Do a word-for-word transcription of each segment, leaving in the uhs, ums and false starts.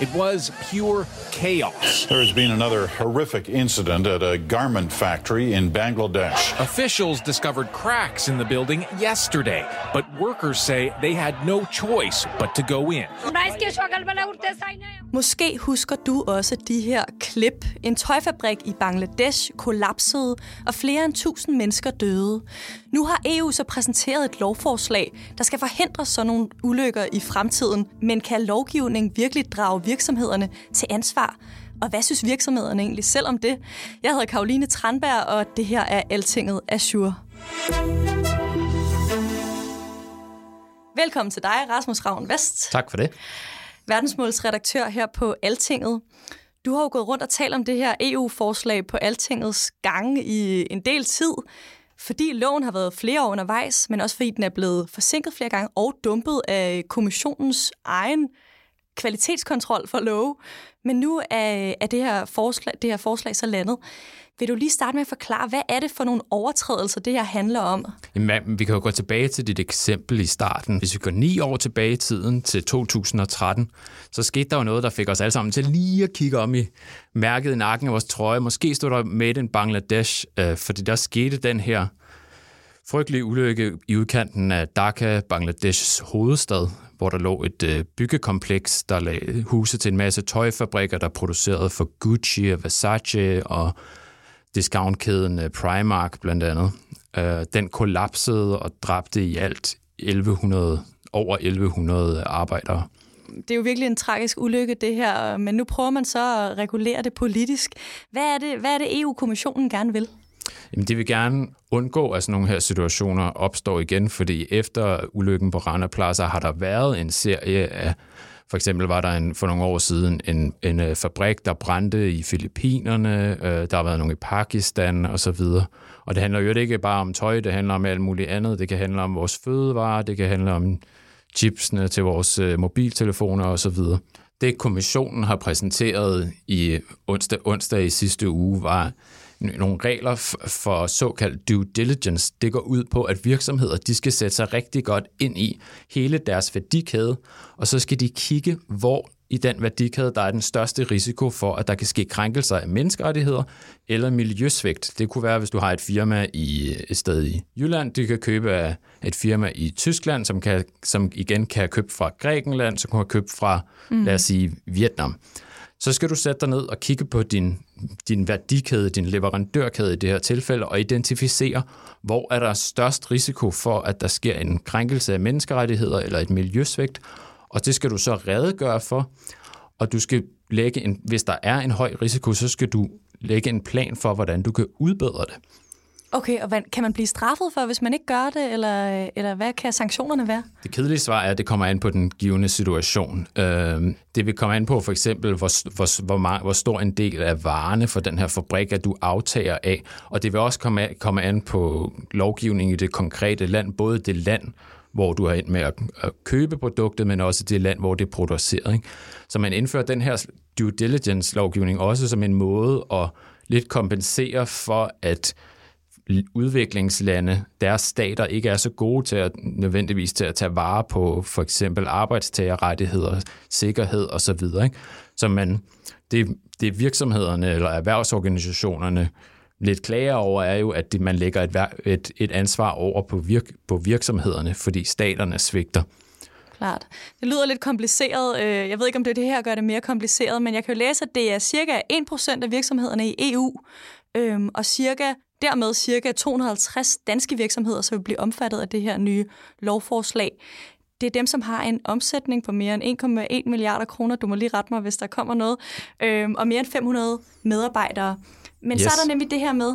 It was pure chaos. There has been another horrific incident at a garment factory in Bangladesh. Officials discovered cracks in the building yesterday, but workers say they had no choice but to go in. Måske husker du også de her klip. En tøjfabrik i Bangladesh kollapsede, og flere end tusind mennesker døde. Nu har E U så præsenteret et lovforslag, der skal forhindre sådan nogle ulykker i fremtiden. Men kan lovgivning virkelig drage virksomhederne til ansvar? Og hvad synes virksomhederne egentlig selv om det? Jeg hedder Karoline Trandberg, og det her er Altinget Azure. Velkommen til dig, Rasmus Ravn Vest. Tak for det. Verdensmålsredaktør her på Altinget. Du har jo gået rundt og talt om det her E U-forslag på Altingets gange i en del tid, fordi loven har været flere år undervejs, men også fordi den er blevet forsinket flere gange og dumpet af kommissionens egen kvalitetskontrol for love. Men nu er, er det, her forslag, det her forslag så landet. Vil du lige starte med at forklare, hvad er det for nogle overtrædelser, det her handler om? Jamen, vi kan jo gå tilbage til dit eksempel i starten. Hvis vi går ni år tilbage i tiden til to tusind og tretten, så skete der jo noget, der fik os alle sammen til lige at kigge om i mærket i nakken af vores trøje. Måske stod der Made in Bangladesh, øh, fordi der skete den her frygtelige ulykke i udkanten af Dhaka, Bangladeshs hovedstad, hvor der lå et øh, byggekompleks, der lagde huse til en masse tøjfabrikker, der producerede for Gucci og Versace og discountkæden Primark blandt andet. Øh, den kollapsede og dræbte i alt elleve hundrede, over elleve hundrede arbejdere. Det er jo virkelig en tragisk ulykke, det her, men nu prøver man så at regulere det politisk. Hvad er det, hvad er det E U-kommissionen gerne vil? Jamen, de vil gerne undgå, at sådan nogle her situationer opstår igen, fordi efter ulykken på Rana Plaza har der været en serie af. For eksempel var der en, for nogle år siden en, en øh, fabrik, der brændte i Filippinerne, øh, der har været nogle i Pakistan osv. Og det handler jo ikke bare om tøj, det handler om alt muligt andet. Det kan handle om vores fødevarer, det kan handle om chipsene til vores øh, mobiltelefoner osv. Det kommissionen har præsenteret i onsdag, onsdag i sidste uge var nogle regler for såkaldt due diligence. Det går ud på, at virksomheder de skal sætte sig rigtig godt ind i hele deres værdikæde, og så skal de kigge, hvor i den værdikæde der er den største risiko for, at der kan ske krænkelser af menneskerettigheder eller miljøsvigt. Det kunne være, hvis du har et firma i et sted i Jylland, du kan købe et firma i Tyskland, som, kan, som igen kan købe fra Grækenland, som kan købe fra, mm. lad os sige, Vietnam. Så skal du sætte dig ned og kigge på din, din værdikæde, din leverandørkæde i det her tilfælde, og identificere, hvor er der størst risiko for, at der sker en krænkelse af menneskerettigheder eller et miljøsvigt. Og det skal du så redegøre for, og du skal lægge en, hvis der er en høj risiko, så skal du lægge en plan for, hvordan du kan udbedre det. Okay, og kan man blive straffet for, hvis man ikke gør det, eller, eller hvad kan sanktionerne være? Det kedelige svar er, at det kommer an på den givne situation. Det vil komme an på for eksempel, hvor, hvor, hvor, meget, hvor stor en del af varerne for den her fabrik, at du aftager af. Og det vil også komme, komme an på lovgivningen i det konkrete land, både det land, hvor du er ind med at købe produktet, men også det land, hvor det er produceret. Ikke? Så man indfører den her due diligence-lovgivning også som en måde at lidt kompensere for, at udviklingslande, deres stater ikke er så gode til at nødvendigvis til at tage vare på for eksempel arbejdstagerrettigheder, sikkerhed og så videre, ikke? Så man det, det virksomhederne eller erhvervsorganisationerne lidt klager over er jo, at det, man lægger et, et, et ansvar over på, virk, på virksomhederne, fordi staterne svigter. Klart. Det lyder lidt kompliceret. Jeg ved ikke, om det, det her gør det mere kompliceret, men jeg kan jo læse, at det er cirka en procent af virksomhederne i E U, øhm, og cirka Dermed cirka to hundrede og halvtreds danske virksomheder, som vil blive omfattet af det her nye lovforslag. Det er dem, som har en omsætning på mere end en komma en milliarder kroner. Du må lige rette mig, hvis der kommer noget. Øhm, og mere end fem hundrede medarbejdere. Men yes. Så er der nemlig det her med,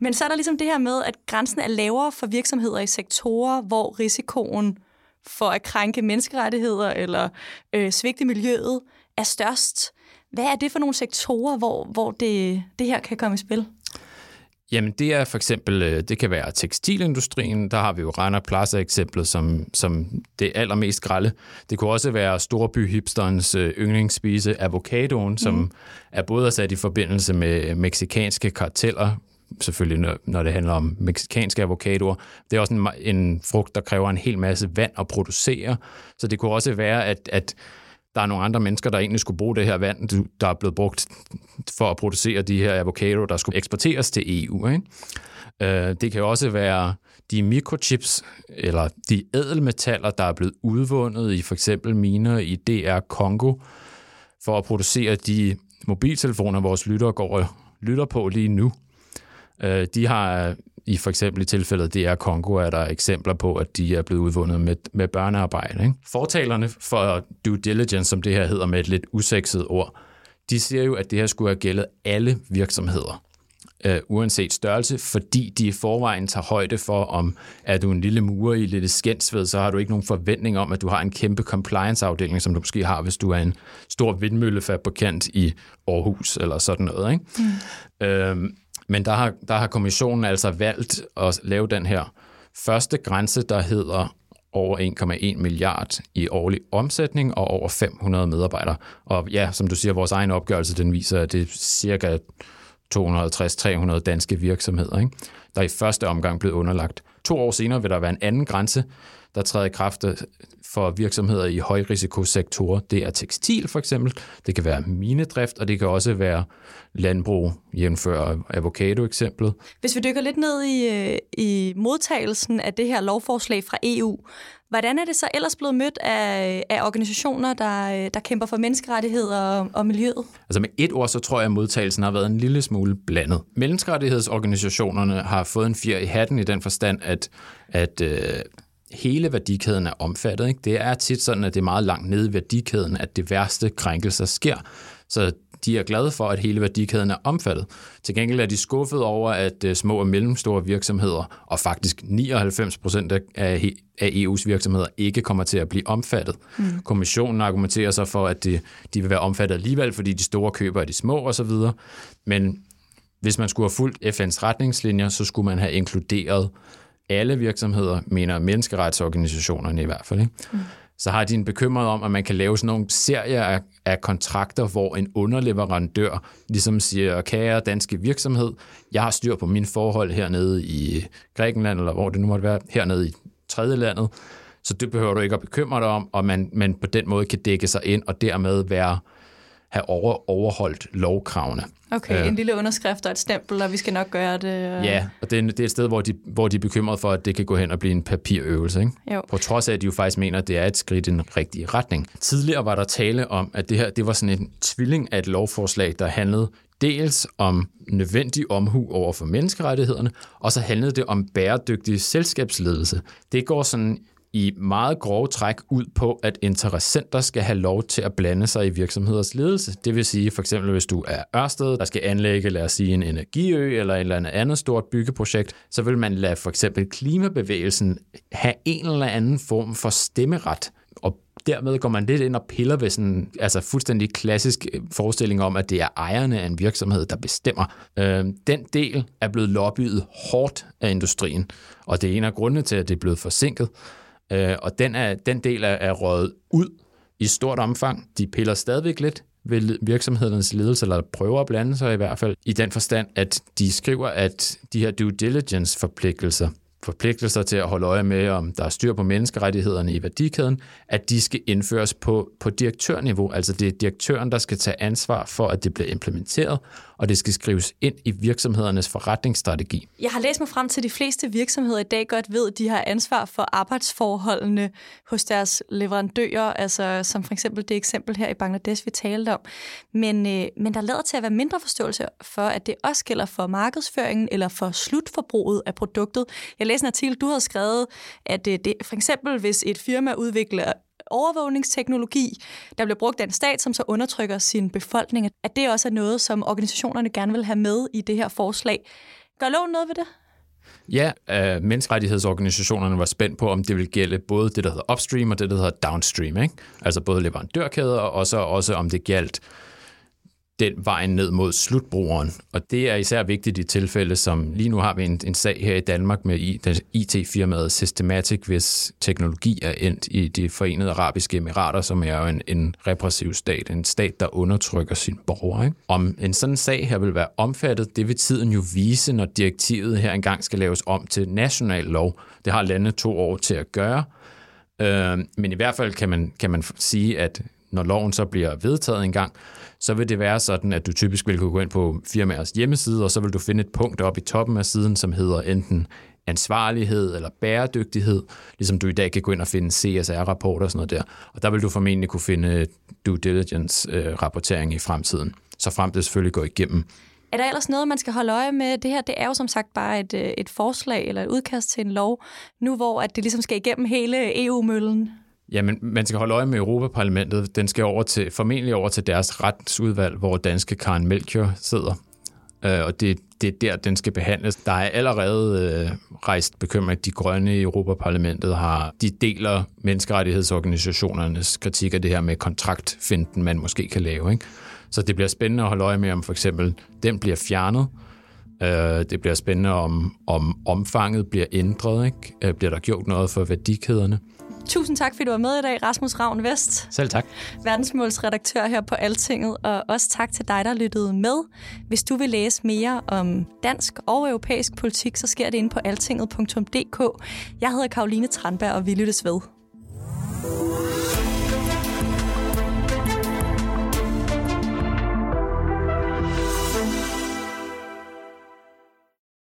Men så er der ligesom det her med, at grænsen er lavere for virksomheder i sektorer, hvor risikoen for at krænke menneskerettigheder eller øh, svigte miljøet er størst. Hvad er det for nogle sektorer, hvor, hvor det, det her kan komme i spil? Jamen det er for eksempel, det kan være tekstilindustrien, der har vi jo Rana Plaza eksemplet som, som det allermest grelle. Det kunne også være storbyhipsterens yndlingsspise, avocadoen, som mm. er både sat i forbindelse med meksikanske karteller, selvfølgelig når det handler om meksikanske avocadoer. Det er også en, en frugt, der kræver en hel masse vand at producere, så det kunne også være, at, at der er nogle andre mennesker, der egentlig skulle bruge det her vand, der er blevet brugt for at producere de her avocadoer, der skulle eksporteres til E U. Ikke? Det kan også være de mikrochips, eller de ædelmetaller, der er blevet udvundet i for eksempel miner i D R Kongo, for at producere de mobiltelefoner, vores lyttere går og lytter på lige nu. De har i for eksempel i tilfældet D R Kongo, er der eksempler på, at de er blevet udvundet med, med børnearbejde. Ikke? Fortalerne for due diligence, som det her hedder med et lidt usekset ord, de siger jo, at det her skulle have gældet alle virksomheder, øh, uanset størrelse, fordi de i forvejen tager højde for, om er du en lille murer i lidt skændsved, så har du ikke nogen forventning om, at du har en kæmpe compliance-afdeling, som du måske har, hvis du er en stor vindmøllefabrikant i Aarhus eller sådan noget. Ikke? Mm. Øhm, Men der har, der har kommissionen altså valgt at lave den her første grænse, der hedder over en komma en milliard i årlig omsætning og over fem hundrede medarbejdere. Og ja, som du siger, vores egen opgørelse, den viser, at det er cirka to hundrede og halvtreds til tre hundrede danske virksomheder, ikke? Der i første omgang blev underlagt. To år senere vil der være en anden grænse, der træder i kraft for virksomheder i højrisikosektorer. Det er tekstil for eksempel, det kan være minedrift, og det kan også være landbrug, jævnfør avocado-eksemplet. Hvis vi dykker lidt ned i, i modtagelsen af det her lovforslag fra E U, hvordan er det så ellers blevet mødt af, af organisationer, der, der kæmper for menneskerettigheder og, og miljøet? Altså med et ord, så tror jeg, at modtagelsen har været en lille smule blandet. Menneskerettighedsorganisationerne har fået en fjer i hatten i den forstand, at, at øh, hele værdikæden er omfattet. Ikke? Det er tit sådan, at det er meget langt nede i værdikæden, at det værste krænkelser sker. Så de er glade for, at hele værdikæden er omfattet. Til gengæld er de skuffet over, at små og mellemstore virksomheder, og faktisk nioghalvfems procent af E U's virksomheder, ikke kommer til at blive omfattet. Mm. Kommissionen argumenterer så for, at de, de vil være omfattet alligevel, fordi de store køber er de små osv. Men hvis man skulle have fulgt F N's retningslinjer, så skulle man have inkluderet alle virksomheder, mener menneskerettighedsorganisationerne i hvert fald, ikke? Mm. Så har de en bekymring om, at man kan lave sådan nogle serier af, af kontrakter, hvor en underleverandør ligesom siger, kære danske virksomhed, jeg har styr på mine forhold hernede i Grækenland, eller hvor det nu måtte være, hernede i tredje landet, så det behøver du ikke at bekymre dig om, og man, man på den måde kan dække sig ind, og dermed være have over, overholdt lovkravene. Okay, øh, en lille underskrift og et stempel, og vi skal nok gøre det. Øh. Ja, og det er, det er et sted, hvor de, hvor de er bekymrede for, at det kan gå hen og blive en papirøvelse. Ikke? På trods af, at de jo faktisk mener, at det er et skridt i den rigtige retning. Tidligere var der tale om, at det her det var sådan en tvilling af et lovforslag, der handlede dels om nødvendig omhu over for menneskerettighederne, og så handlede det om bæredygtig selskabsledelse. Det går sådan i meget grove træk ud på, at interessenter skal have lov til at blande sig i virksomheders ledelse. Det vil sige, for eksempel hvis du er Ørsted, der skal anlægge, lad os sige, en energiø eller et eller andet, andet stort byggeprojekt, så vil man lade for eksempel klimabevægelsen have en eller anden form for stemmeret. Og dermed går man lidt ind og piller ved sådan, altså fuldstændig klassisk forestilling om, at det er ejerne af en virksomhed, der bestemmer. Øh, den del er blevet lobbyet hårdt af industrien, og det er en af grundene til, at det er blevet forsinket. Og den, er, den del er, er røget ud i stort omfang. De piller stadigvæk lidt ved virksomhedernes ledelse, eller prøver at blande sig i hvert fald, i den forstand, at de skriver, at de her due diligence-forpligtelser, forpligtelser til at holde øje med, om der er styr på menneskerettighederne i værdikæden, at de skal indføres på, på direktørniveau. Altså det er direktøren, der skal tage ansvar for, at det bliver implementeret, og det skal skrives ind i virksomhedernes forretningsstrategi. Jeg har læst mig frem til, at de fleste virksomheder i dag godt ved, at de har ansvar for arbejdsforholdene hos deres leverandører, altså som for eksempel det eksempel her i Bangladesh, vi talte om. Men, øh, men der lader til at være mindre forståelse for, at det også gælder for markedsføringen eller for slutforbruget af produktet. Jeg læste en artikel, du havde skrevet, at øh, det, for eksempel hvis et firma udvikler overvågningsteknologi, der bliver brugt af en stat, som så undertrykker sin befolkning, at det også er noget, som organisationerne gerne vil have med i det her forslag. Gør loven noget ved det? Ja, øh, menneskerettighedsorganisationerne var spændt på, om det ville gælde både det, der hedder upstream, og det, der hedder downstream, ikke? Altså både leverandørkæder, og så også om det gjaldt den vejen ned mod slutbrugeren. Og det er især vigtigt i tilfælde, som lige nu har vi en, en sag her i Danmark med I T-firmaet Systematic, hvis teknologi er endt i De Forenede Arabiske Emirater, som er jo en, en repressiv stat, en stat, der undertrykker sine borgere. Ikke? Om en sådan sag her vil være omfattet, det vil tiden jo vise, når direktivet her engang skal laves om til national lov. Det har landene to år til at gøre, øh, men i hvert fald kan man, kan man sige, at når loven så bliver vedtaget engang, så vil det være sådan, at du typisk vil kunne gå ind på firmaers hjemmeside, og så vil du finde et punkt oppe i toppen af siden, som hedder enten ansvarlighed eller bæredygtighed, ligesom du i dag kan gå ind og finde C S R-rapporter og sådan noget der. Og der vil du formentlig kunne finde due diligence-rapportering i fremtiden, så frem det selvfølgelig går igennem. Er der ellers noget, man skal holde øje med? Det her, det er jo som sagt bare et, et forslag eller et udkast til en lov, nu hvor at det ligesom skal igennem hele E U-møllen. Jamen, man skal holde øje med Europaparlamentet. Den skal over til, formentlig over til deres retsudvalg, hvor danske Karen Melchior sidder. Øh, og det, det er der, den skal behandles. Der er allerede øh, rejst bekymring, at de grønne i Europaparlamentet har, de deler menneskerettighedsorganisationernes kritik af det her med kontraktfinden, man måske kan lave. Ikke? Så det bliver spændende at holde øje med, om for eksempel den bliver fjernet. Øh, det bliver spændende, om, om omfanget bliver ændret. Ikke? Øh, bliver der gjort noget for værdikæderne? Tusind tak, fordi du var med i dag, Rasmus Ravn Vest. Selv tak. Verdensmålsredaktør her på Altinget, og også tak til dig, der lyttede med. Hvis du vil læse mere om dansk og europæisk politik, så sker det inde på altinget punktum d k. Jeg hedder Karoline Trandberg, og vi lyttes ved.